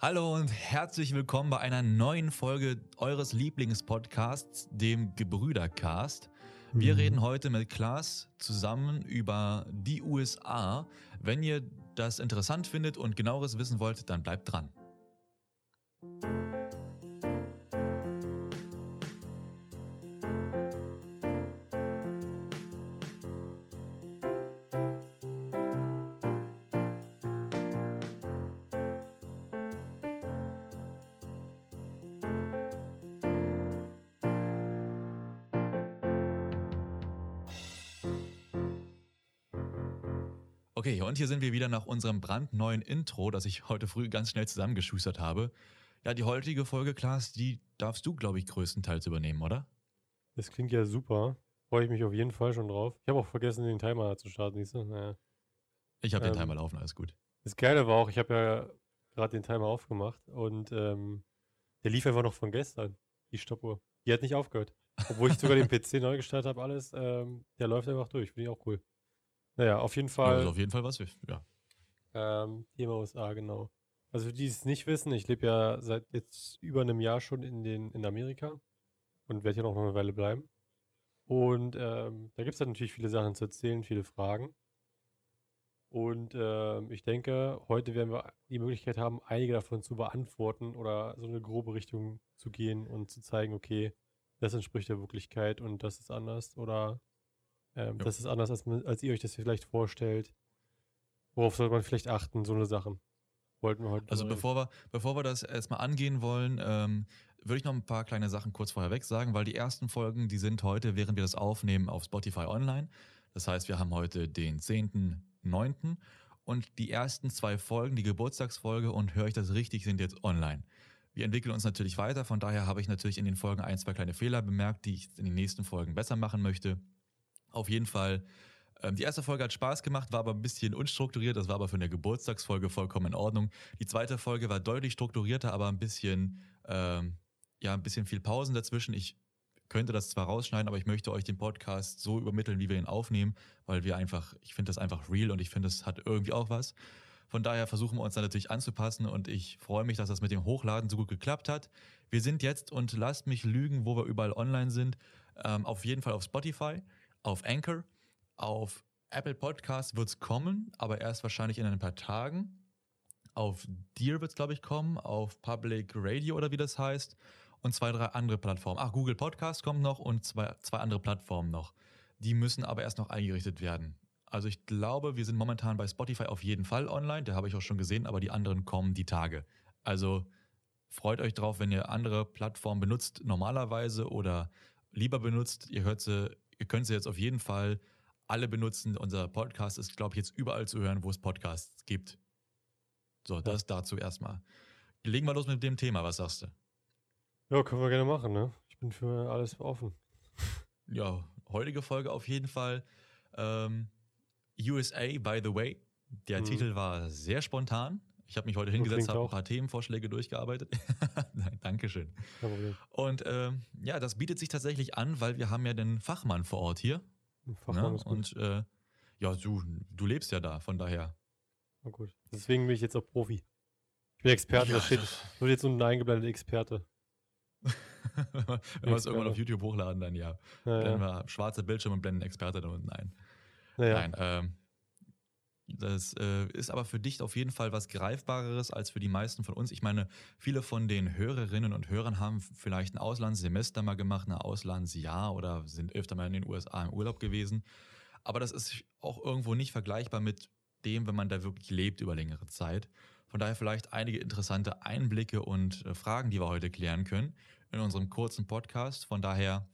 Hallo und herzlich willkommen bei einer neuen Folge eures Lieblingspodcasts, dem Gebrüdercast. Wir reden heute mit Klaas zusammen über die USA. Wenn ihr das interessant findet und Genaueres wissen wollt, dann bleibt dran. Okay, und hier sind wir wieder nach unserem brandneuen Intro, das ich heute früh ganz schnell zusammengeschustert habe. Ja, die heutige Folge, Klaas, die darfst du, glaube ich, größtenteils übernehmen, oder? Das klingt ja super. Freue ich mich auf jeden Fall schon drauf. Ich habe auch vergessen, den Timer zu starten, siehst du? Naja. Ich habe den Timer laufen, alles gut. Das Geile war auch, ich habe ja gerade den Timer aufgemacht und der lief einfach noch von gestern, die Stoppuhr. Die hat nicht aufgehört. Obwohl ich sogar den PC neu gestartet habe, alles, der läuft einfach durch. Finde ich auch cool. Naja, auf jeden Fall. Also auf jeden Fall was wir, ja. Thema USA, genau. Also für die es nicht wissen, ich lebe ja seit jetzt über einem Jahr schon in Amerika und werde ja noch eine Weile bleiben. Und da gibt es halt natürlich viele Sachen zu erzählen, viele Fragen. Und ich denke, heute werden wir die Möglichkeit haben, einige davon zu beantworten oder so eine grobe Richtung zu gehen und zu zeigen, okay, das entspricht der Wirklichkeit und das ist anders oder... das ist anders, als ihr euch das vielleicht vorstellt. Worauf sollte man vielleicht achten? So eine Sache wollten wir heute. Also bevor wir das erstmal angehen wollen, würde ich noch ein paar kleine Sachen kurz vorher weg sagen, weil die ersten Folgen, die sind heute, während wir das aufnehmen, auf Spotify online. Das heißt, wir haben heute den 10.09. und die ersten zwei Folgen, die Geburtstagsfolge und Hör ich das richtig, sind jetzt online. Wir entwickeln uns natürlich weiter, von daher habe ich natürlich in den Folgen ein, zwei kleine Fehler bemerkt, die ich in den nächsten Folgen besser machen möchte. Auf jeden Fall, die erste Folge hat Spaß gemacht, war aber ein bisschen unstrukturiert, das war aber für eine Geburtstagsfolge vollkommen in Ordnung. Die zweite Folge war deutlich strukturierter, aber ein bisschen viel Pausen dazwischen. Ich könnte das zwar rausschneiden, aber ich möchte euch den Podcast so übermitteln, wie wir ihn aufnehmen, weil ich finde das einfach real und ich finde, es hat irgendwie auch was. Von daher versuchen wir uns da natürlich anzupassen und ich freue mich, dass das mit dem Hochladen so gut geklappt hat. Wir sind jetzt, und lasst mich lügen, wo wir überall online sind, auf jeden Fall auf Spotify. Auf Anchor, auf Apple Podcasts wird es kommen, aber erst wahrscheinlich in ein paar Tagen. Auf Deezer wird es, glaube ich, kommen, auf Public Radio oder wie das heißt und 2, 3 andere Plattformen. Ach, Google Podcast kommt noch und zwei andere Plattformen noch. Die müssen aber erst noch eingerichtet werden. Also ich glaube, wir sind momentan bei Spotify auf jeden Fall online, da habe ich auch schon gesehen, aber die anderen kommen die Tage. Also freut euch drauf, wenn ihr andere Plattformen benutzt, normalerweise oder lieber benutzt, Ihr könnt sie jetzt auf jeden Fall alle benutzen. Unser Podcast ist, glaube ich, jetzt überall zu hören, wo es Podcasts gibt. So, das dazu erstmal. Legen wir los mit dem Thema, was sagst du? Ja, können wir gerne machen, ne? Ich bin für alles offen. Ja, heutige Folge auf jeden Fall. USA, by the way. Der Titel war sehr spontan. Ich habe mich heute hingesetzt, habe ein paar Themenvorschläge durchgearbeitet. Nein, Dankeschön. Und das bietet sich tatsächlich an, weil wir haben ja den Fachmann vor Ort hier. Ein Fachmann, ne? Ist gut. Und du lebst ja da, von daher. Na gut. Deswegen bin ich jetzt auch Profi. Ich bin Experte, ja, das steht. Wird jetzt so ein eingeblendeter Experte. Wenn wir es irgendwann auf YouTube hochladen, dann ja. Naja. Blenden wir schwarze Bildschirme und blenden Experte da unten ein. Naja. Nein, Das ist aber für dich auf jeden Fall was Greifbareres als für die meisten von uns. Ich meine, viele von den Hörerinnen und Hörern haben vielleicht ein Auslandssemester mal gemacht, ein Auslandsjahr oder sind öfter mal in den USA im Urlaub gewesen. Aber das ist auch irgendwo nicht vergleichbar mit dem, wenn man da wirklich lebt über längere Zeit. Von daher vielleicht einige interessante Einblicke und Fragen, die wir heute klären können in unserem kurzen Podcast. Von daher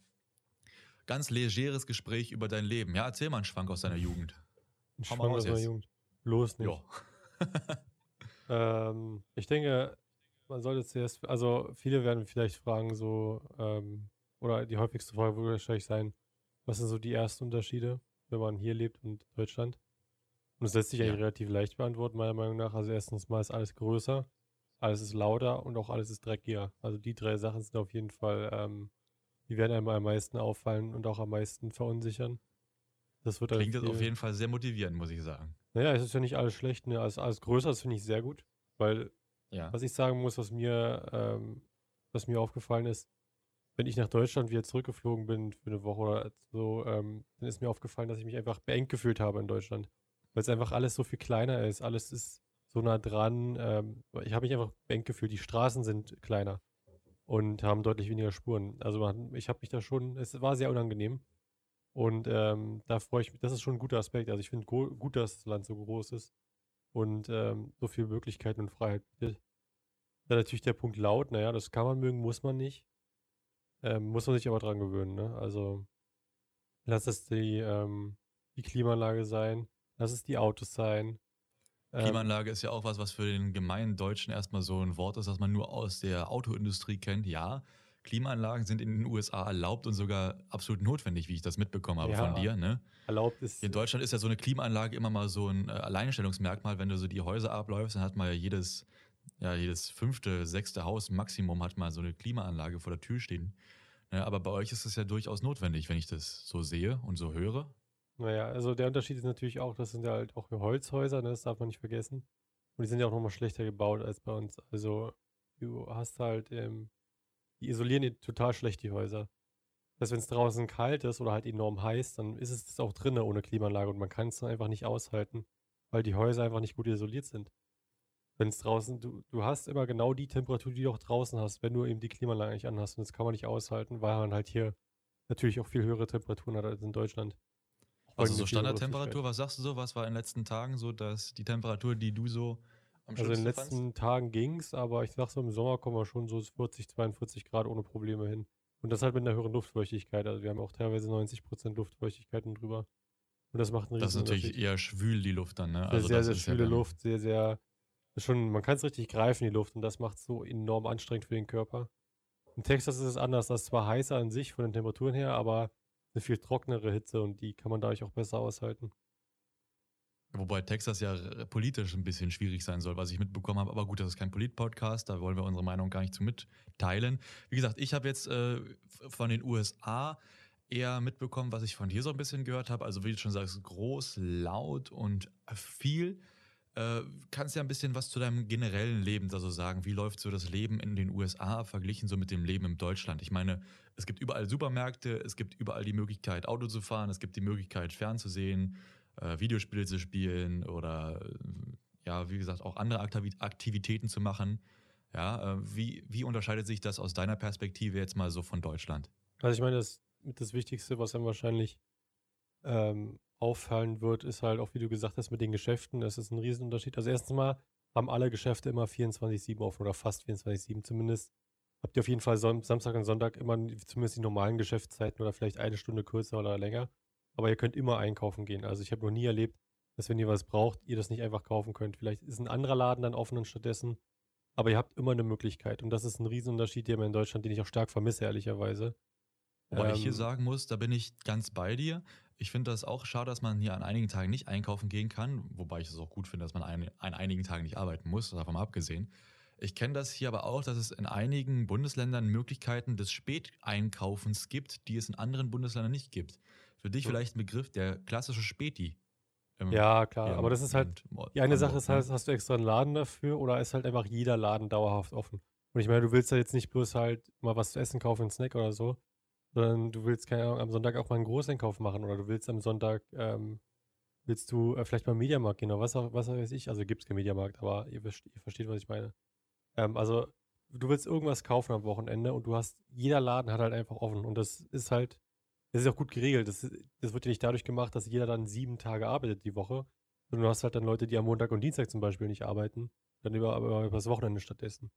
ganz legeres Gespräch über dein Leben. Ja, erzähl mal einen Schwank aus deiner Jugend. Ich schwanger aus meiner Jugend. Los nicht. Ich denke, man sollte zuerst, also viele werden vielleicht fragen so, oder die häufigste Frage würde wahrscheinlich sein, was sind so die ersten Unterschiede, wenn man hier lebt und in Deutschland? Und das lässt sich eigentlich relativ leicht beantworten, meiner Meinung nach. Also erstens mal ist alles größer, alles ist lauter und auch alles ist dreckiger. Also die drei Sachen sind auf jeden Fall, die werden einem am meisten auffallen und auch am meisten verunsichern. Das wird klingt das auf jeden Fall sehr motivierend, muss ich sagen. Naja, es ist ja nicht alles schlecht, ne? Alles größer, das finde ich sehr gut, weil Ja. Was ich sagen muss, was mir aufgefallen ist, wenn ich nach Deutschland wieder zurückgeflogen bin für eine Woche oder so, dann ist mir aufgefallen, dass ich mich einfach beengt gefühlt habe in Deutschland. Weil es einfach alles so viel kleiner ist. Alles ist so nah dran. Ich habe mich einfach beengt gefühlt. Die Straßen sind kleiner und haben deutlich weniger Spuren. Also ich habe mich da schon, es war sehr unangenehm. Und da freue ich mich, das ist schon ein guter Aspekt. Also ich finde gut, dass das Land so groß ist und so viele Möglichkeiten und Freiheit bietet. Da natürlich der Punkt laut, naja, das kann man mögen, muss man nicht. Muss man sich aber dran gewöhnen, ne? Also lass es die Klimaanlage sein, lass es die Autos sein. Klimaanlage ist ja auch was für den gemeinen Deutschen erstmal so ein Wort ist, das man nur aus der Autoindustrie kennt. Ja, Klimaanlagen sind in den USA erlaubt und sogar absolut notwendig, wie ich das mitbekommen habe von dir, ne? Erlaubt ist. In Deutschland ist ja so eine Klimaanlage immer mal so ein Alleinstellungsmerkmal, wenn du so die Häuser abläufst, dann hat man ja jedes 5., 6. Haus Maximum hat mal so eine Klimaanlage vor der Tür stehen. Naja, aber bei euch ist es ja durchaus notwendig, wenn ich das so sehe und so höre. Naja, also der Unterschied ist natürlich auch, das sind ja halt auch Holzhäuser, das darf man nicht vergessen. Und die sind ja auch nochmal schlechter gebaut als bei uns. Also du hast halt, die isolieren die total schlecht, die Häuser. Das heißt, wenn es draußen kalt ist oder halt enorm heiß, dann ist es auch drinnen ohne Klimaanlage und man kann es dann einfach nicht aushalten, weil die Häuser einfach nicht gut isoliert sind. Wenn es draußen, du hast immer genau die Temperatur, die du auch draußen hast, wenn du eben die Klimaanlage nicht anhast. Und das kann man nicht aushalten, weil man halt hier natürlich auch viel höhere Temperaturen hat als in Deutschland. Also so Standardtemperatur, was sagst du so? Was war in den letzten Tagen so, dass die Temperatur, die du so am schönsten fandst? Also in den letzten Tagen ging es, aber ich sag so, im Sommer kommen wir schon so 40, 42 Grad ohne Probleme hin. Und das halt mit einer höheren Luftfeuchtigkeit. Also wir haben auch teilweise 90% Luftfeuchtigkeit und drüber. Und das macht einen riesen Unterschied. Das ist natürlich eher schwül, die Luft dann, ne? Also sehr, sehr schwüle Luft, sehr, sehr... Schon, man kann es richtig greifen, die Luft, und das macht es so enorm anstrengend für den Körper. In Texas ist es anders, das ist zwar heißer an sich von den Temperaturen her, aber eine viel trockenere Hitze und die kann man dadurch auch besser aushalten. Wobei Texas ja politisch ein bisschen schwierig sein soll, was ich mitbekommen habe. Aber gut, das ist kein Polit-Podcast, da wollen wir unsere Meinung gar nicht zu mitteilen. Wie gesagt, ich habe jetzt von den USA eher mitbekommen, was ich von dir so ein bisschen gehört habe. Also wie du schon sagst, groß, laut und viel. Kannst ja ein bisschen was zu deinem generellen Leben da so sagen. Wie läuft so das Leben in den USA verglichen so mit dem Leben in Deutschland? Ich meine, es gibt überall Supermärkte, es gibt überall die Möglichkeit, Auto zu fahren, es gibt die Möglichkeit, fernzusehen, Videospiele zu spielen oder, ja, wie gesagt, auch andere Aktivitäten zu machen. Ja, wie unterscheidet sich das aus deiner Perspektive jetzt mal so von Deutschland? Also ich meine, das Wichtigste, was einem wahrscheinlich auffallen wird, ist halt auch, wie du gesagt hast, mit den Geschäften. Das ist ein Riesenunterschied. Also erstens mal haben alle Geschäfte immer 24/7 offen oder fast 24/7 zumindest. Habt ihr auf jeden Fall Samstag und Sonntag immer zumindest die normalen Geschäftszeiten oder vielleicht eine Stunde kürzer oder länger. Aber ihr könnt immer einkaufen gehen. Also ich habe noch nie erlebt, dass wenn ihr was braucht, ihr das nicht einfach kaufen könnt. Vielleicht ist ein anderer Laden dann offen und stattdessen. Aber ihr habt immer eine Möglichkeit. Und das ist ein Riesenunterschied, den wir in Deutschland, den ich auch stark vermisse, ehrlicherweise. Wobei ich hier sagen muss, da bin ich ganz bei dir. Ich finde das auch schade, dass man hier an einigen Tagen nicht einkaufen gehen kann, wobei ich es auch gut finde, dass man an einigen Tagen nicht arbeiten muss, davon mal abgesehen. Ich kenne das hier aber auch, dass es in einigen Bundesländern Möglichkeiten des Späteinkaufens gibt, die es in anderen Bundesländern nicht gibt. Für dich vielleicht ein Begriff, der klassische Späti. Ja, klar, aber das ist halt, die eine Sache ist halt, hast du extra einen Laden dafür oder ist halt einfach jeder Laden dauerhaft offen? Und ich meine, du willst ja jetzt nicht bloß halt mal was zu essen kaufen, einen Snack oder so, sondern du willst, keine Ahnung, am Sonntag auch mal einen Großeinkauf machen oder du willst am Sonntag, willst du vielleicht mal im Mediamarkt gehen oder was weiß ich, also gibt es keinen Mediamarkt, aber ihr versteht, was ich meine. Also du willst irgendwas kaufen am Wochenende und jeder Laden hat halt einfach offen und das ist auch gut geregelt, das wird ja nicht dadurch gemacht, dass jeder dann 7 Tage arbeitet die Woche, sondern du hast halt dann Leute, die am Montag und Dienstag zum Beispiel nicht arbeiten, dann über das Wochenende stattdessen.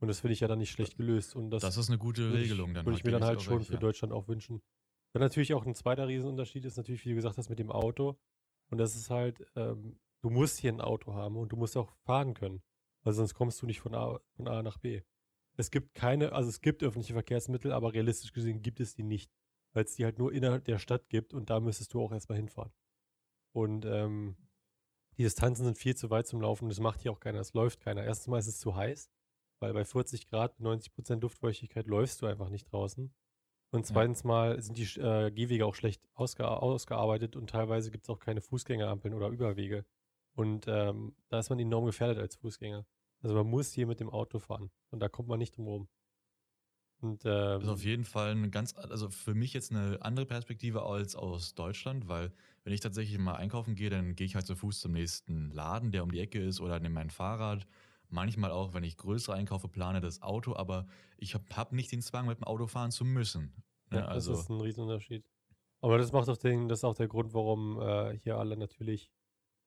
Und das finde ich ja dann nicht schlecht gelöst. Und das ist eine gute Regelung. Dann würde ich mir dann halt schon für Deutschland auch wünschen. Dann natürlich auch ein zweiter Riesenunterschied ist natürlich, wie du gesagt hast, mit dem Auto. Und das ist halt, du musst hier ein Auto haben und du musst auch fahren können. Also sonst kommst du nicht von A nach B. Es gibt öffentliche Verkehrsmittel, aber realistisch gesehen gibt es die nicht. Weil es die halt nur innerhalb der Stadt gibt und da müsstest du auch erstmal hinfahren. Und die Distanzen sind viel zu weit zum Laufen. Das macht hier auch keiner, das läuft keiner. Erstens mal ist es zu heiß. Weil bei 40 Grad, 90% Luftfeuchtigkeit läufst du einfach nicht draußen. Und zweitens mal sind die Gehwege auch schlecht ausgearbeitet und teilweise gibt es auch keine Fußgängerampeln oder Überwege. Und da ist man enorm gefährdet als Fußgänger. Also man muss hier mit dem Auto fahren und da kommt man nicht drum rum. Und, das ist auf jeden Fall eine ganz, also für mich jetzt eine andere Perspektive als aus Deutschland, weil wenn ich tatsächlich mal einkaufen gehe, dann gehe ich halt zu Fuß zum nächsten Laden, der um die Ecke ist, oder nehme mein Fahrrad. Manchmal auch, wenn ich größere Einkaufe plane, das Auto, aber ich habe nicht den Zwang, mit dem Auto fahren zu müssen. Ne? Ja, das ist ein Riesenunterschied. Aber das macht auch das ist auch der Grund, warum hier alle natürlich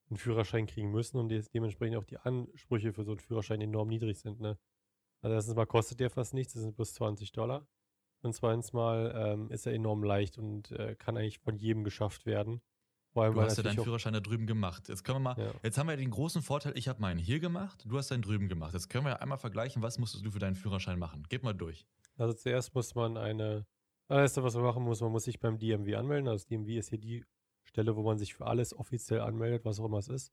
einen Führerschein kriegen müssen und dementsprechend auch die Ansprüche für so einen Führerschein enorm niedrig sind, ne? Also erstens mal kostet der fast nichts, das sind bloß $20. Und zweitens mal ist er enorm leicht und kann eigentlich von jedem geschafft werden. Du hast ja deinen Führerschein da drüben gemacht. Jetzt haben wir ja den großen Vorteil, ich habe meinen hier gemacht, du hast deinen drüben gemacht. Jetzt können wir ja einmal vergleichen, was musstest du für deinen Führerschein machen? Gib mal durch. Also zuerst muss man das Erste, was man machen muss, man muss sich beim DMV anmelden. Also das DMV ist hier die Stelle, wo man sich für alles offiziell anmeldet, was auch immer es ist.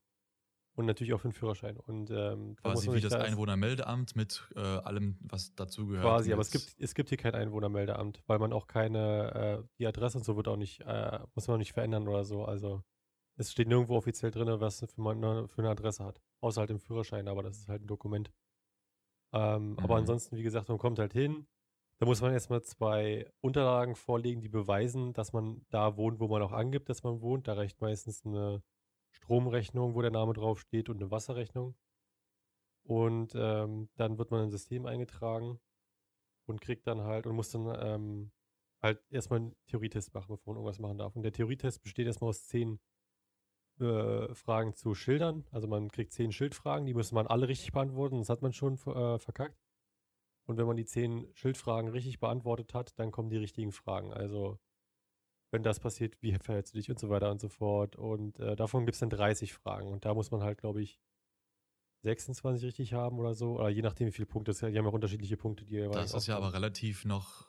Und natürlich auch für den Führerschein. Und, quasi wie das Einwohnermeldeamt mit allem, was dazugehört. Quasi, aber es gibt hier kein Einwohnermeldeamt, weil man auch die Adresse und so wird auch nicht, muss man nicht verändern oder so. Also es steht nirgendwo offiziell drin, was für eine Adresse hat. Außer halt im Führerschein, aber das ist halt ein Dokument. Aber ansonsten, wie gesagt, man kommt halt hin. Da muss man erstmal 2 Unterlagen vorlegen, die beweisen, dass man da wohnt, wo man auch angibt, dass man wohnt. Da reicht meistens eine Stromrechnung, wo der Name draufsteht, und eine Wasserrechnung. Und dann wird man im System eingetragen und kriegt dann halt und muss dann halt erstmal einen Theorietest machen, bevor man irgendwas machen darf. Und der Theorietest besteht erstmal aus 10 Fragen zu Schildern. Also man kriegt 10 Schildfragen, die müssen man alle richtig beantworten, das hat man schon verkackt. Und wenn man die 10 Schildfragen richtig beantwortet hat, dann kommen die richtigen Fragen. Also wenn das passiert, wie verhältst du dich und so weiter und so fort. Und davon gibt es dann 30 Fragen. Und da muss man halt, glaube ich, 26 richtig haben oder so. Oder je nachdem, wie viele Punkte. Die haben ja auch unterschiedliche Punkte. Das ist ja aber relativ noch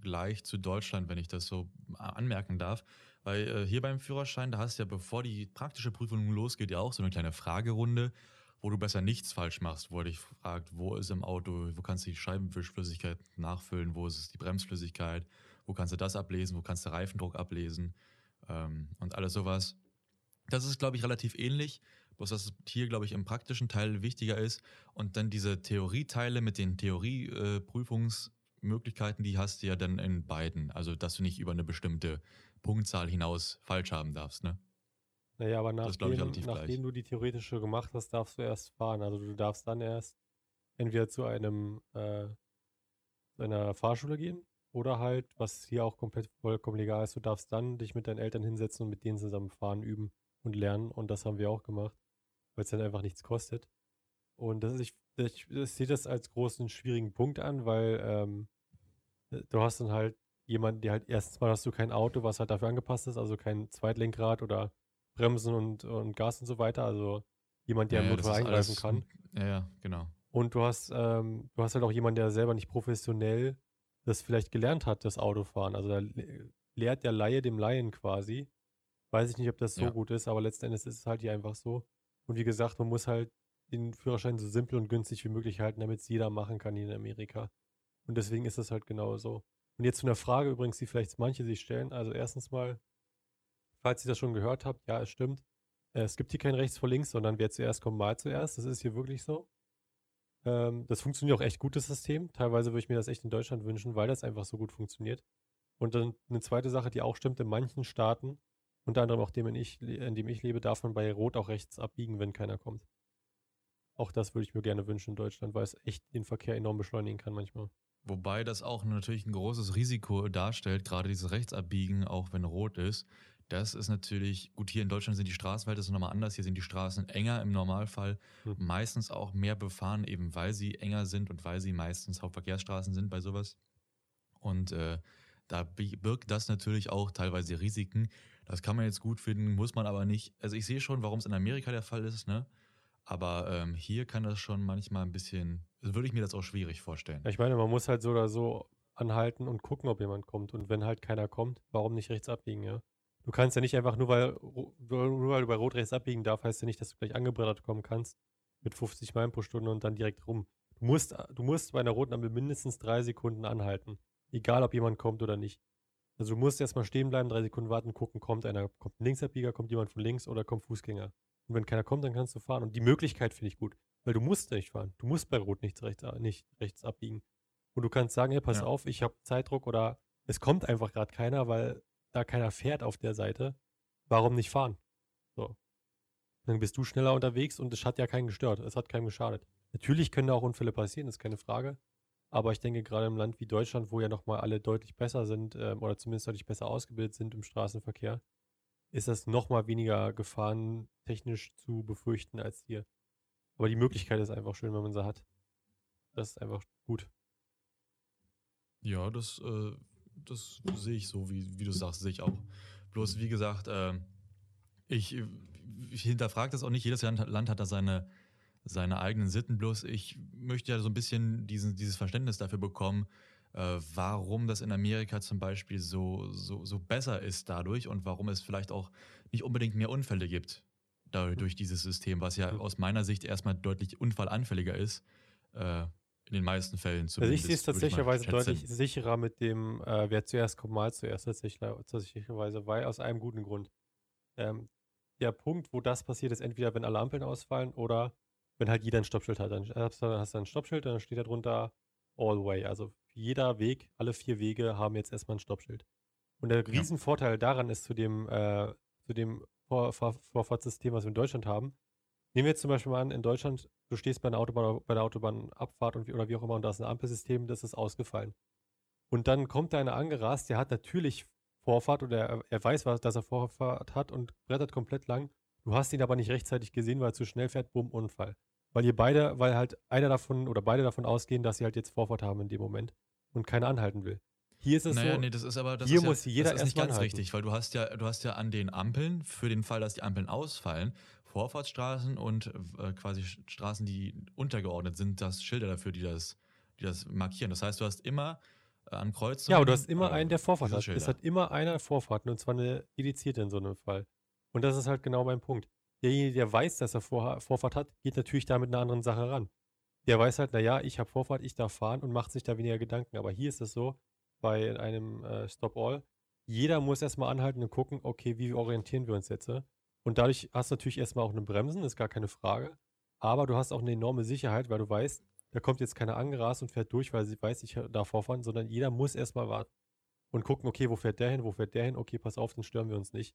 gleich zu Deutschland, wenn ich das so anmerken darf. Weil hier beim Führerschein, da hast du ja, bevor die praktische Prüfung losgeht, ja auch so eine kleine Fragerunde, wo du besser nichts falsch machst, wo er dich fragt, wo ist im Auto, wo kannst du die Scheibenwischflüssigkeit nachfüllen, wo ist die Bremsflüssigkeit, wo kannst du das ablesen, wo kannst du Reifendruck ablesen und alles sowas. Das ist, glaube ich, relativ ähnlich, bloß dass es hier, glaube ich, im praktischen Teil wichtiger ist. Und dann diese Theorieteile mit den Theorieprüfungsmöglichkeiten, die hast du ja dann in beiden. Also, dass du nicht über eine bestimmte Punktzahl hinaus falsch haben darfst, ne? Naja, aber nachdem du die theoretische gemacht hast, darfst du erst fahren. Also, du darfst dann erst entweder zu einer Fahrschule gehen, oder halt, was hier auch vollkommen legal ist, du darfst dann dich mit deinen Eltern hinsetzen und mit denen zusammen fahren, üben und lernen. Und das haben wir auch gemacht, weil es dann einfach nichts kostet. Und ich sehe das als großen, schwierigen Punkt an, weil du hast dann halt jemanden, der halt erstens mal hast du kein Auto, was halt dafür angepasst ist, also kein Zweitlenkrad oder Bremsen und Gas und so weiter. Also jemand, der im Motor eingreifen kann. Ja, genau. Und du hast halt auch jemanden, der selber nicht professionell das vielleicht gelernt hat, das Autofahren. Also da lehrt der Laie dem Laien quasi. Weiß ich nicht, ob das so gut ist, aber letzten Endes ist es halt hier einfach so. Und wie gesagt, man muss halt den Führerschein so simpel und günstig wie möglich halten, damit es jeder machen kann hier in Amerika. Und deswegen ist das halt genauso. Und jetzt zu einer Frage übrigens, die vielleicht manche sich stellen. Also erstens mal, falls ihr das schon gehört habt, ja, es stimmt. Es gibt hier kein Rechts vor Links, sondern wer zuerst kommt, mal zuerst. Das ist hier wirklich so. Das funktioniert auch echt gut, das System. Teilweise würde ich mir das echt in Deutschland wünschen, weil das einfach so gut funktioniert. Und dann eine zweite Sache, die auch stimmt, in manchen Staaten, unter anderem auch dem, in dem ich lebe, darf man bei Rot auch rechts abbiegen, wenn keiner kommt. Auch das würde ich mir gerne wünschen in Deutschland, weil es echt den Verkehr enorm beschleunigen kann manchmal. Wobei das auch natürlich ein großes Risiko darstellt, gerade dieses Rechtsabbiegen, auch wenn Rot ist. Das ist natürlich, gut, hier in Deutschland sind die Straßenverhältnisse nochmal anders, hier sind die Straßen enger im Normalfall, meistens auch mehr befahren, eben weil sie enger sind und weil sie meistens Hauptverkehrsstraßen sind bei sowas. Und da birgt das natürlich auch teilweise Risiken. Das kann man jetzt gut finden, muss man aber nicht. Also ich sehe schon, warum es in Amerika der Fall ist, ne? Aber hier kann das schon manchmal ein bisschen, würde ich mir das auch schwierig vorstellen. Ja, ich meine, man muss halt so oder so anhalten und gucken, ob jemand kommt. Und wenn halt keiner kommt, warum nicht rechts abbiegen, ja? Du kannst ja nicht einfach, nur weil du bei Rot rechts abbiegen darfst, heißt ja nicht, dass du gleich angebrettert kommen kannst mit 50 Meilen pro Stunde und dann direkt rum. Du musst bei einer roten Ampel mindestens 3 Sekunden anhalten, egal ob jemand kommt oder nicht. Also du musst erstmal stehen bleiben, 3 Sekunden warten, gucken, kommt einer, kommt ein Linksabbieger, kommt jemand von links oder kommt Fußgänger. Und wenn keiner kommt, dann kannst du fahren. Und die Möglichkeit finde ich gut. Weil du musst nicht fahren. Du musst bei Rot nicht rechts abbiegen. Und du kannst sagen, hey, pass auf, ich habe Zeitdruck oder es kommt einfach gerade keiner, weil da keiner fährt auf der Seite. Warum nicht fahren? So. Dann bist du schneller unterwegs und es hat ja keinen gestört. Es hat keinem geschadet. Natürlich können da auch Unfälle passieren, ist keine Frage. Aber ich denke, gerade im Land wie Deutschland, wo ja nochmal alle deutlich besser sind oder zumindest deutlich besser ausgebildet sind im Straßenverkehr, ist das nochmal weniger gefahrentechnisch zu befürchten als hier. Aber die Möglichkeit ist einfach schön, wenn man sie hat. Das ist einfach gut. Ja, das sehe ich so, wie du sagst, sehe ich auch. Bloß, wie gesagt, ich hinterfrage das auch nicht. Jedes Land hat da seine eigenen Sitten. Bloß, ich möchte ja so ein bisschen dieses Verständnis dafür bekommen, warum das in Amerika zum Beispiel so besser ist dadurch und warum es vielleicht auch nicht unbedingt mehr Unfälle gibt durch dieses System, was ja aus meiner Sicht erstmal deutlich unfallanfälliger ist, in den meisten Fällen zu. Also ich sehe es tatsächlicherweise deutlich sicherer mit dem, wer zuerst kommt, mal zuerst, tatsächlicherweise, weil aus einem guten Grund. Der Punkt, wo das passiert, ist entweder, wenn alle Ampeln ausfallen oder wenn halt jeder ein Stoppschild hat. Dann hast du ein Stoppschild und dann steht da drunter All Way. Also jeder Weg, alle 4 Wege haben jetzt erstmal ein Stoppschild. Und der Riesenvorteil daran ist zu dem Vorfahrtssystem, was wir in Deutschland haben. Nehmen wir jetzt zum Beispiel mal an, in Deutschland, du stehst bei einer Autobahn, bei der Autobahnabfahrt oder wie auch immer und da ist ein Ampelsystem, das ist ausgefallen. Und dann kommt da einer angerast, der hat natürlich Vorfahrt oder er weiß, dass er Vorfahrt hat und brettert komplett lang. Du hast ihn aber nicht rechtzeitig gesehen, weil er zu schnell fährt, bumm, Unfall. Weil halt einer davon oder beide davon ausgehen, dass sie halt jetzt Vorfahrt haben in dem Moment und keiner anhalten will. Hier ist es naja, so, nee, das ist aber, das hier ist muss ja, jeder das ist nicht ganz anhalten. Richtig, weil du hast ja an den Ampeln, für den Fall, dass die Ampeln ausfallen, Vorfahrtsstraßen und quasi Straßen, die untergeordnet sind, das Schilder dafür, die das markieren. Das heißt, du hast immer an Kreuzungen... Ja, aber du hast immer einen, der Vorfahrt hat. Es hat immer einer Vorfahrt und zwar eine dedizierte in so einem Fall. Und das ist halt genau mein Punkt. Derjenige, der weiß, dass er Vorfahrt hat, geht natürlich da mit einer anderen Sache ran. Der weiß halt, naja, ich habe Vorfahrt, ich darf fahren und macht sich da weniger Gedanken. Aber hier ist es so, bei einem Stop-All, jeder muss erstmal anhalten und gucken, okay, wie orientieren wir uns jetzt? Und dadurch hast du natürlich erstmal auch eine Bremsen, ist gar keine Frage. Aber du hast auch eine enorme Sicherheit, weil du weißt, da kommt jetzt keiner angerast und fährt durch, weil sie weiß, ich darf vorfahren, sondern jeder muss erstmal warten und gucken, okay, wo fährt der hin? Okay, pass auf, dann stören wir uns nicht.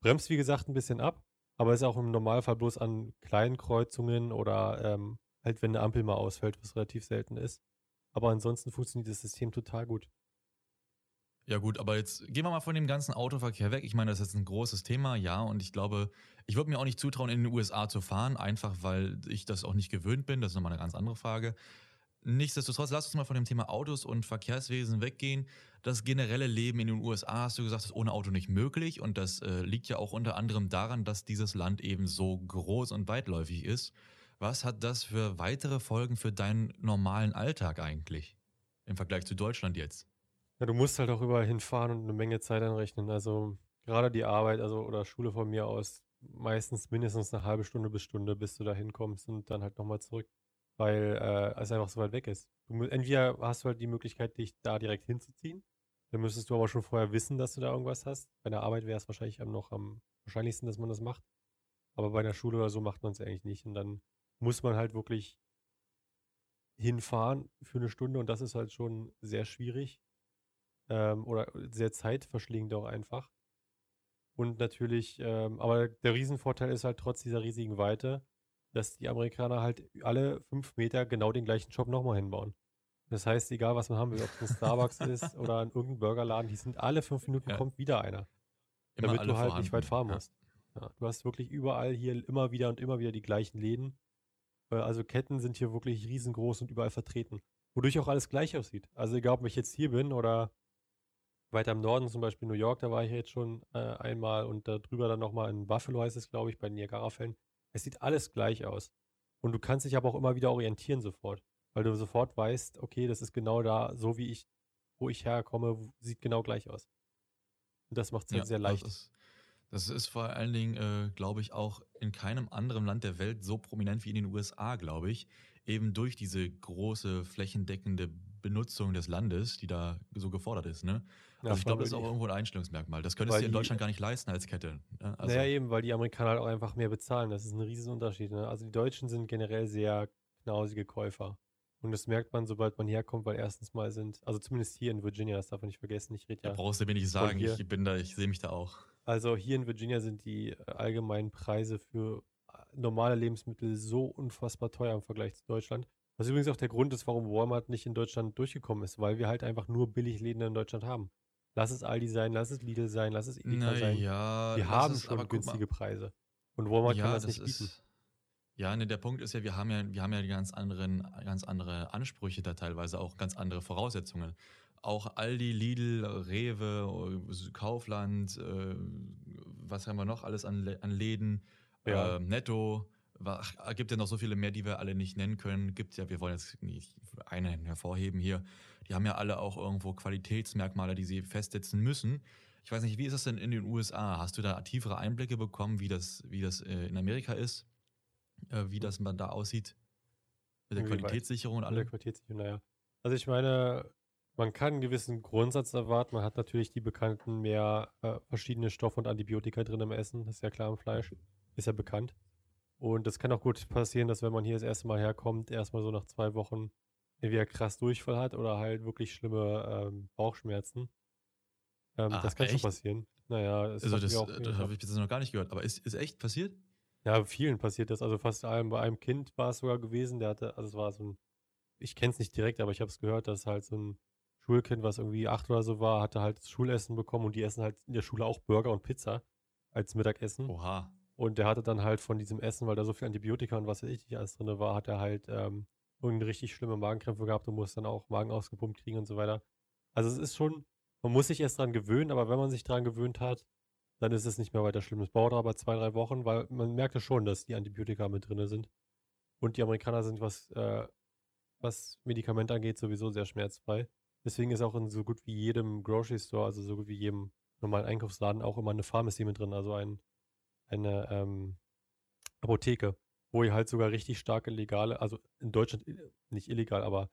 Bremst, wie gesagt, ein bisschen ab, aber ist auch im Normalfall bloß an kleinen Kreuzungen oder halt, wenn eine Ampel mal ausfällt, was relativ selten ist. Aber ansonsten funktioniert das System total gut. Ja gut, aber jetzt gehen wir mal von dem ganzen Autoverkehr weg. Ich meine, das ist jetzt ein großes Thema, ja. Und ich glaube, ich würde mir auch nicht zutrauen, in den USA zu fahren, einfach weil ich das auch nicht gewöhnt bin. Das ist nochmal eine ganz andere Frage. Nichtsdestotrotz, lass uns mal von dem Thema Autos und Verkehrswesen weggehen. Das generelle Leben in den USA, hast du gesagt, ist ohne Auto nicht möglich. Und das liegt ja auch unter anderem daran, dass dieses Land eben so groß und weitläufig ist. Was hat das für weitere Folgen für deinen normalen Alltag eigentlich im Vergleich zu Deutschland jetzt? Ja, du musst halt auch überall hinfahren und eine Menge Zeit anrechnen. Also gerade die Arbeit oder Schule von mir aus, meistens mindestens eine halbe Stunde bis Stunde, bis du da hinkommst und dann halt nochmal zurück, weil es einfach so weit weg ist. Entweder hast du halt die Möglichkeit, dich da direkt hinzuziehen, dann müsstest du aber schon vorher wissen, dass du da irgendwas hast. Bei der Arbeit wäre es wahrscheinlich noch am wahrscheinlichsten, dass man das macht. Aber bei der Schule oder so macht man es eigentlich nicht. Und dann muss man halt wirklich hinfahren für eine Stunde und das ist halt schon sehr schwierig. Oder sehr zeitverschlingend auch einfach. Und natürlich, aber der Riesenvorteil ist halt trotz dieser riesigen Weite, dass die Amerikaner halt alle 5 Meter genau den gleichen Shop nochmal hinbauen. Das heißt, egal was man haben will, ob es ein Starbucks ist oder in irgendeinem Burgerladen, die sind alle 5 Minuten kommt wieder einer. Immer damit du halt nicht weit fahren musst. Ja, du hast wirklich überall hier immer wieder die gleichen Läden. Also Ketten sind hier wirklich riesengroß und überall vertreten. Wodurch auch alles gleich aussieht. Also egal, ob ich jetzt hier bin oder weiter im Norden, zum Beispiel New York, da war ich jetzt schon einmal und darüber dann nochmal in Buffalo heißt es, glaube ich, bei den Niagara-Fällen. Es sieht alles gleich aus. Und du kannst dich aber auch immer wieder orientieren sofort, weil du sofort weißt, okay, das ist genau da, so wie ich, wo ich herkomme, sieht genau gleich aus. Und das macht es halt sehr leicht. Das ist vor allen Dingen, glaube ich, auch in keinem anderen Land der Welt so prominent wie in den USA, glaube ich. Eben durch diese große, flächendeckende Benutzung des Landes, die da so gefordert ist. Ne? Also ja, ich glaube, das ist auch irgendwo ein Einstellungsmerkmal. Das könntest du dir in Deutschland gar nicht leisten als Kette. Ne? Also, naja, eben, weil die Amerikaner halt auch einfach mehr bezahlen. Das ist ein riesen Unterschied. Ne? Also die Deutschen sind generell sehr knausige Käufer. Und das merkt man, sobald man herkommt, weil erstens mal sind, also zumindest hier in Virginia, das darf man nicht vergessen, ich rede ja. Da brauchst du mir nicht sagen, hier, ich sehe mich da auch. Also hier in Virginia sind die allgemeinen Preise für normale Lebensmittel so unfassbar teuer im Vergleich zu Deutschland. Was übrigens auch der Grund ist, warum Walmart nicht in Deutschland durchgekommen ist, weil wir halt einfach nur Billigläden in Deutschland haben. Lass es Aldi sein, lass es Lidl sein, lass es Edeka sein. Wir haben schon günstige Preise. Und Walmart kann das nicht bieten. Ja, ne, der Punkt ist ja, wir haben ja ganz andere Ansprüche da teilweise, auch ganz andere Voraussetzungen. Auch Aldi, Lidl, Rewe, Kaufland, was haben wir noch alles an Läden, Netto, gibt ja noch so viele mehr, die wir alle nicht nennen können. Wir wollen jetzt nicht einen hervorheben hier. Die haben ja alle auch irgendwo Qualitätsmerkmale, die sie festsetzen müssen. Ich weiß nicht, wie ist das denn in den USA? Hast du da tiefere Einblicke bekommen, wie das in Amerika ist? Wie das man da aussieht mit der Qualitätssicherung und allem? Mit der Qualitätssicherung, naja. Also ich meine, man kann einen gewissen Grundsatz erwarten. Man hat natürlich die bekannten mehr verschiedene Stoffe und Antibiotika drin im Essen. Das ist ja klar im Fleisch. Ist ja bekannt. Und das kann auch gut passieren, dass wenn man hier das erste Mal herkommt, erstmal so nach 2 Wochen entweder krass Durchfall hat oder halt wirklich schlimme Bauchschmerzen. Das kann echt? Schon passieren. Naja, das habe ich bis jetzt noch gar nicht gehört. Aber ist echt passiert? Ja, vielen passiert das. Also fast allem. Bei einem Kind war es sogar gewesen, es war so ein, ich kenne es nicht direkt, aber ich habe es gehört, dass halt so ein Schulkind, was irgendwie 8 oder so war, hatte halt das Schulessen bekommen und die essen halt in der Schule auch Burger und Pizza als Mittagessen. Oha. Und der hatte dann halt von diesem Essen, weil da so viel Antibiotika und was weiß ich nicht alles drin war, hat er halt irgendeine richtig schlimme Magenkrämpfe gehabt und musste dann auch Magen ausgepumpt kriegen und so weiter. Also es ist schon, man muss sich erst dran gewöhnen, aber wenn man sich dran gewöhnt hat, dann ist es nicht mehr weiter schlimm. Es dauert aber 2-3 Wochen, weil man merkt ja schon, dass die Antibiotika mit drin sind. Und die Amerikaner sind, was Medikamente angeht, sowieso sehr schmerzfrei. Deswegen ist auch in so gut wie jedem Grocery Store, also so gut wie jedem normalen Einkaufsladen, auch immer eine Pharmacy mit drin, also eine Apotheke, wo ihr halt sogar richtig starke legale, also in Deutschland nicht illegal, aber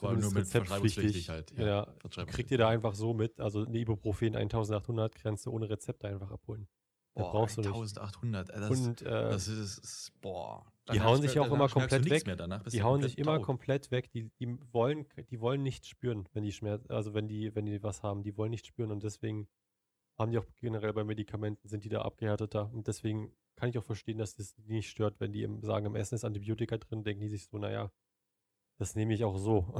nur mit rezeptpflichtig halt. Ja, kriegt ihr da einfach so mit, also eine Ibuprofen 1800 kannst du ohne Rezept einfach abholen. Da brauchst du nicht. 1800, Die hauen sich ja auch immer komplett weg. Die hauen sich immer komplett weg. Die wollen nicht spüren, wenn die Schmerz, also wenn die was haben, die wollen nicht spüren und deswegen haben die auch generell bei Medikamenten, sind die da abgehärteter und deswegen kann ich auch verstehen, dass das die nicht stört, wenn die sagen, im Essen ist Antibiotika drin, denken die sich so, naja, das nehme ich auch so.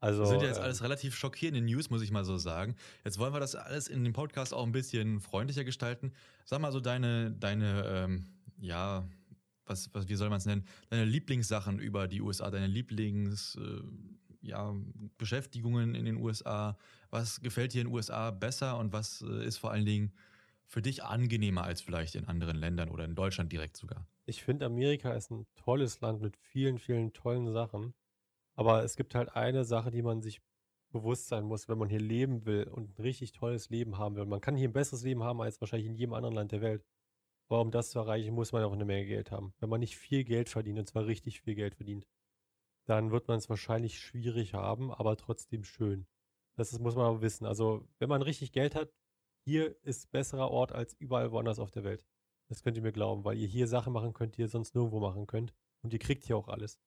Also, das sind ja jetzt alles relativ schockierende News, muss ich mal so sagen. Jetzt wollen wir das alles in dem Podcast auch ein bisschen freundlicher gestalten. Sag mal so deine, wie soll man es nennen, deine Lieblingssachen über die USA, deine Beschäftigungen in den USA. Was gefällt dir in den USA besser und was ist vor allen Dingen für dich angenehmer als vielleicht in anderen Ländern oder in Deutschland direkt sogar? Ich finde, Amerika ist ein tolles Land mit vielen, vielen tollen Sachen. Aber es gibt halt eine Sache, die man sich bewusst sein muss, wenn man hier leben will und ein richtig tolles Leben haben will. Man kann hier ein besseres Leben haben als wahrscheinlich in jedem anderen Land der Welt. Aber um das zu erreichen, muss man auch eine Menge Geld haben. Wenn man nicht viel Geld verdient, und zwar richtig viel Geld verdient, dann wird man es wahrscheinlich schwierig haben, aber trotzdem schön. Das muss man aber wissen. Also, wenn man richtig Geld hat, hier ist besserer Ort als überall woanders auf der Welt. Das könnt ihr mir glauben, weil ihr hier Sachen machen könnt, die ihr sonst nirgendwo machen könnt. Und ihr kriegt hier auch alles.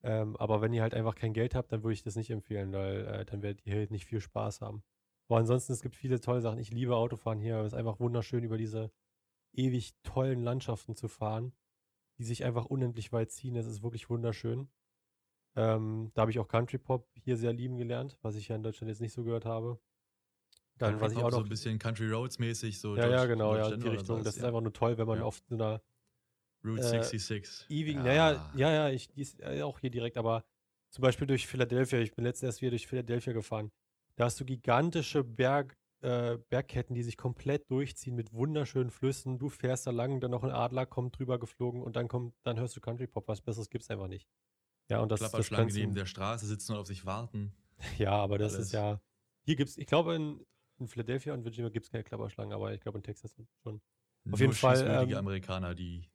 Aber wenn ihr halt einfach kein Geld habt, dann würde ich das nicht empfehlen, weil dann werdet ihr hier nicht viel Spaß haben. Aber ansonsten, es gibt viele tolle Sachen. Ich liebe Autofahren hier. Es ist einfach wunderschön, über diese ewig tollen Landschaften zu fahren, die sich einfach unendlich weit ziehen. Das ist wirklich wunderschön. Da habe ich auch Country Pop hier sehr lieben gelernt, was ich ja in Deutschland jetzt nicht so gehört habe. Dann was ich auch noch so ein bisschen Country Roads mäßig so. Ja, genau, ja, in die Richtung. Das ist einfach nur toll, wenn man auf so einer Route 66. Ewigen, die ist auch hier direkt, aber zum Beispiel durch Philadelphia. Ich bin letztens erst wieder durch Philadelphia gefahren. Da hast du gigantische Bergketten, die sich komplett durchziehen mit wunderschönen Flüssen. Du fährst da lang, dann noch ein Adler kommt drüber geflogen und dann hörst du Country Pop. Was Besseres gibt's einfach nicht. Ja, und das ist Klapperschlangen neben der Straße sitzen und auf sich warten. Ja, aber das ist ja. Hier gibt's, ich glaube, in Philadelphia und Virginia gibt es keine Klapperschlangen, aber ich glaube in Texas schon. Auf jeden Fall. Amerikaner, die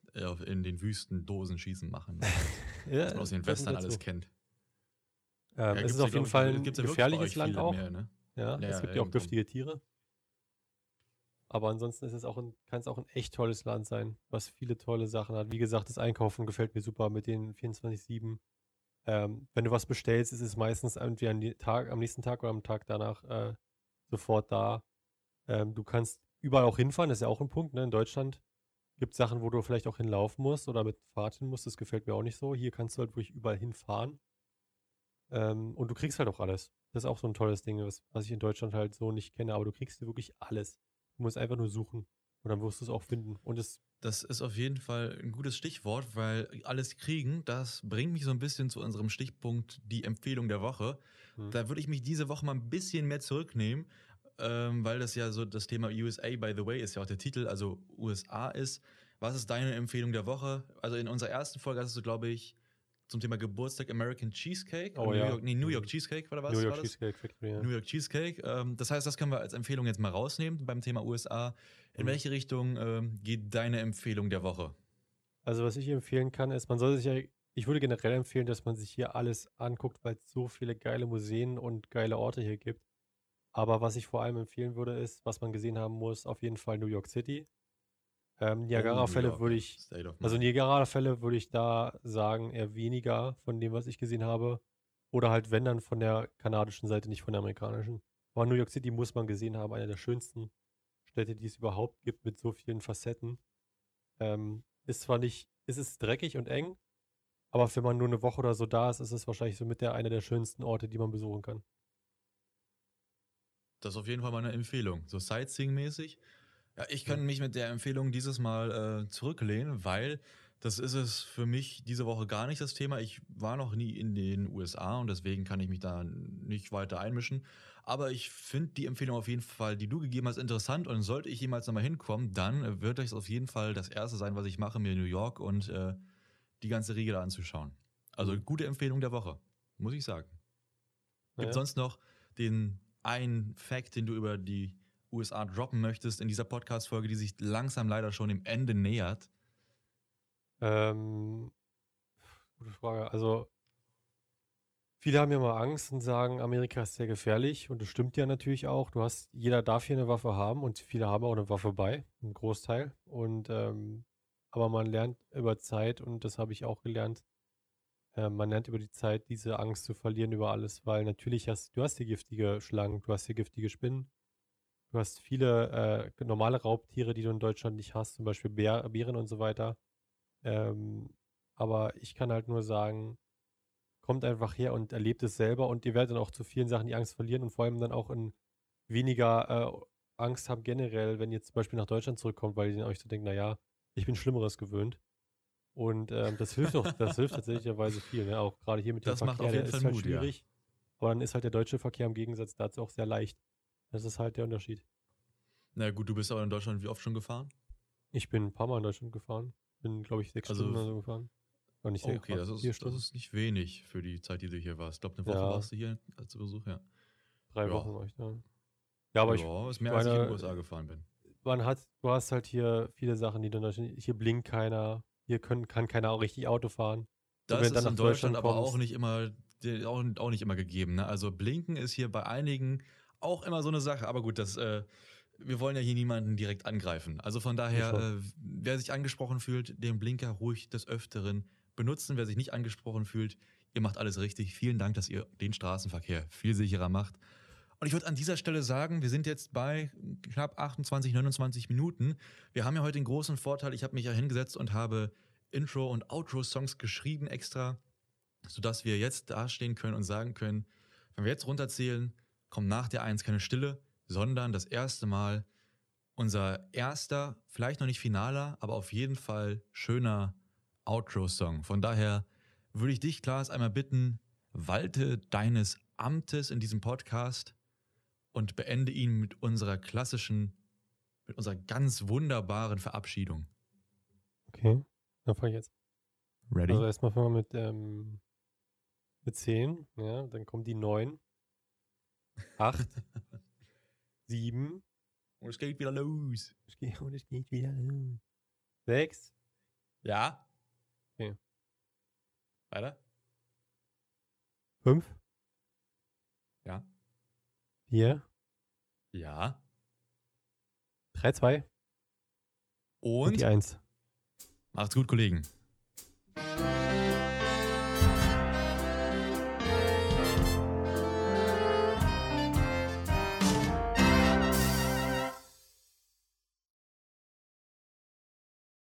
in den Wüsten Dosen schießen machen. Ja, dass man aus den Western alles kennt. Es ist auf jeden Fall ein gefährliches Land auch. Mehr, ne? ja, es gibt ja auch giftige Tiere. Aber ansonsten ist es auch kann es auch ein echt tolles Land sein, was viele tolle Sachen hat. Wie gesagt, das Einkaufen gefällt mir super mit den 24/7. Wenn du was bestellst, ist es meistens entweder am nächsten Tag oder am Tag danach sofort da. Du kannst überall auch hinfahren, das ist ja auch ein Punkt. Ne? In Deutschland gibt es Sachen, wo du vielleicht auch hinlaufen musst oder mit Fahrt hin musst. Das gefällt mir auch nicht so. Hier kannst du halt wirklich überall hinfahren. Und du kriegst halt auch alles. Das ist auch so ein tolles Ding, was ich in Deutschland halt so nicht kenne. Aber du kriegst hier wirklich alles. Du musst einfach nur suchen und dann wirst du es auch finden. Und das ist auf jeden Fall ein gutes Stichwort, weil alles kriegen, das bringt mich so ein bisschen zu unserem Stichpunkt, die Empfehlung der Woche. Da würde ich mich diese Woche mal ein bisschen mehr zurücknehmen, weil das ja so das Thema USA, by the way, ist ja auch der Titel, also USA ist. Was ist deine Empfehlung der Woche? Also in unserer ersten Folge hast du, glaube ich, zum Thema Geburtstag American Cheesecake. New York Cheesecake, oder was? New York Cheesecake Factory, ja. New York Cheesecake. Das heißt, das können wir als Empfehlung jetzt mal rausnehmen beim Thema USA. In welche Richtung geht deine Empfehlung der Woche? Also was ich empfehlen kann, ist, ich würde generell empfehlen, dass man sich hier alles anguckt, weil es so viele geile Museen und geile Orte hier gibt. Aber was ich vor allem empfehlen würde, ist, was man gesehen haben muss, auf jeden Fall New York City. Niagara-Fälle würde ich da sagen, eher weniger von dem, was ich gesehen habe. Oder halt, wenn dann von der kanadischen Seite, nicht von der amerikanischen. Aber New York City muss man gesehen haben, eine der schönsten Städte, die es überhaupt gibt, mit so vielen Facetten. Es ist dreckig und eng, aber wenn man nur eine Woche oder so da ist, ist es wahrscheinlich so mit einer der schönsten Orte, die man besuchen kann. Das ist auf jeden Fall meine Empfehlung. So Sightseeing-mäßig. Ja, ich kann mich mit der Empfehlung dieses Mal zurücklehnen, weil das ist es für mich diese Woche gar nicht das Thema. Ich war noch nie in den USA und deswegen kann ich mich da nicht weiter einmischen. Aber ich finde die Empfehlung auf jeden Fall, die du gegeben hast, interessant. Und sollte ich jemals nochmal hinkommen, dann wird das auf jeden Fall das Erste sein, was ich mache, mir New York und die ganze Riege da anzuschauen. Also gute Empfehlung der Woche, muss ich sagen. Gibt sonst noch den einen Fact, den du über die USA droppen möchtest in dieser Podcast-Folge, die sich langsam leider schon dem Ende nähert? Gute Frage. Also viele haben ja mal Angst und sagen, Amerika ist sehr gefährlich, und das stimmt ja natürlich auch. Jeder darf hier eine Waffe haben und viele haben auch eine Waffe bei, ein Großteil. Und aber man lernt über Zeit, und das habe ich auch gelernt, man lernt über die Zeit, diese Angst zu verlieren über alles, weil natürlich du hast hier giftige Schlangen, du hast hier giftige Spinnen. Du hast viele normale Raubtiere, die du in Deutschland nicht hast, zum Beispiel Bären und so weiter. Aber ich kann halt nur sagen, kommt einfach her und erlebt es selber, und ihr werdet dann auch zu vielen Sachen die Angst verlieren und vor allem dann auch in weniger Angst haben generell, wenn ihr zum Beispiel nach Deutschland zurückkommt, weil ihr euch so denkt, naja, ich bin Schlimmeres gewöhnt. Und das hilft tatsächlicherweise viel, ne? Auch gerade hier mit dem Verkehr, der ist halt schwierig. Ja. Aber dann ist halt der deutsche Verkehr im Gegensatz dazu auch sehr leicht. Das ist halt der Unterschied. Na gut, du bist aber in Deutschland wie oft schon gefahren? Ich bin ein paar Mal in Deutschland gefahren. Bin, glaube ich, 6 Stunden oder so gefahren. Nicht sehr okay, das ist nicht wenig für die Zeit, die du hier warst. Ich glaube, eine Woche warst du hier zu Besuch, ja. 3 Wochen war ich da. Ja, aber ist mehr, als ich in den USA gefahren bin. Du hast halt hier viele Sachen, die du in Deutschland... Hier blinkt keiner, hier kann keiner auch richtig Auto fahren. Das ist in Deutschland aber auch nicht immer gegeben. Ne? Also Blinken ist hier bei einigen... auch immer so eine Sache, aber gut, wir wollen ja hier niemanden direkt angreifen. Also von daher, wer sich angesprochen fühlt, den Blinker ruhig des Öfteren benutzen. Wer sich nicht angesprochen fühlt, ihr macht alles richtig. Vielen Dank, dass ihr den Straßenverkehr viel sicherer macht. Und ich würde an dieser Stelle sagen, wir sind jetzt bei knapp 28, 29 Minuten. Wir haben ja heute den großen Vorteil, ich habe mich ja hingesetzt und habe Intro- und Outro-Songs geschrieben extra, sodass wir jetzt dastehen können und sagen können, wenn wir jetzt runterzählen, kommt nach der 1 keine Stille, sondern das erste Mal unser erster, vielleicht noch nicht finaler, aber auf jeden Fall schöner Outro-Song. Von daher würde ich dich, Klaas, einmal bitten, walte deines Amtes in diesem Podcast und beende ihn mit unserer ganz wunderbaren Verabschiedung. Okay, dann fange ich jetzt. Ready? Also erstmal fangen wir mit 10, ja, dann kommt die 9. 8, 7. Und es geht wieder los. 6. Ja. Okay. Weiter. 5. Ja. 4. Ja. 3, 2. Und die 1. Macht's gut, Kollegen.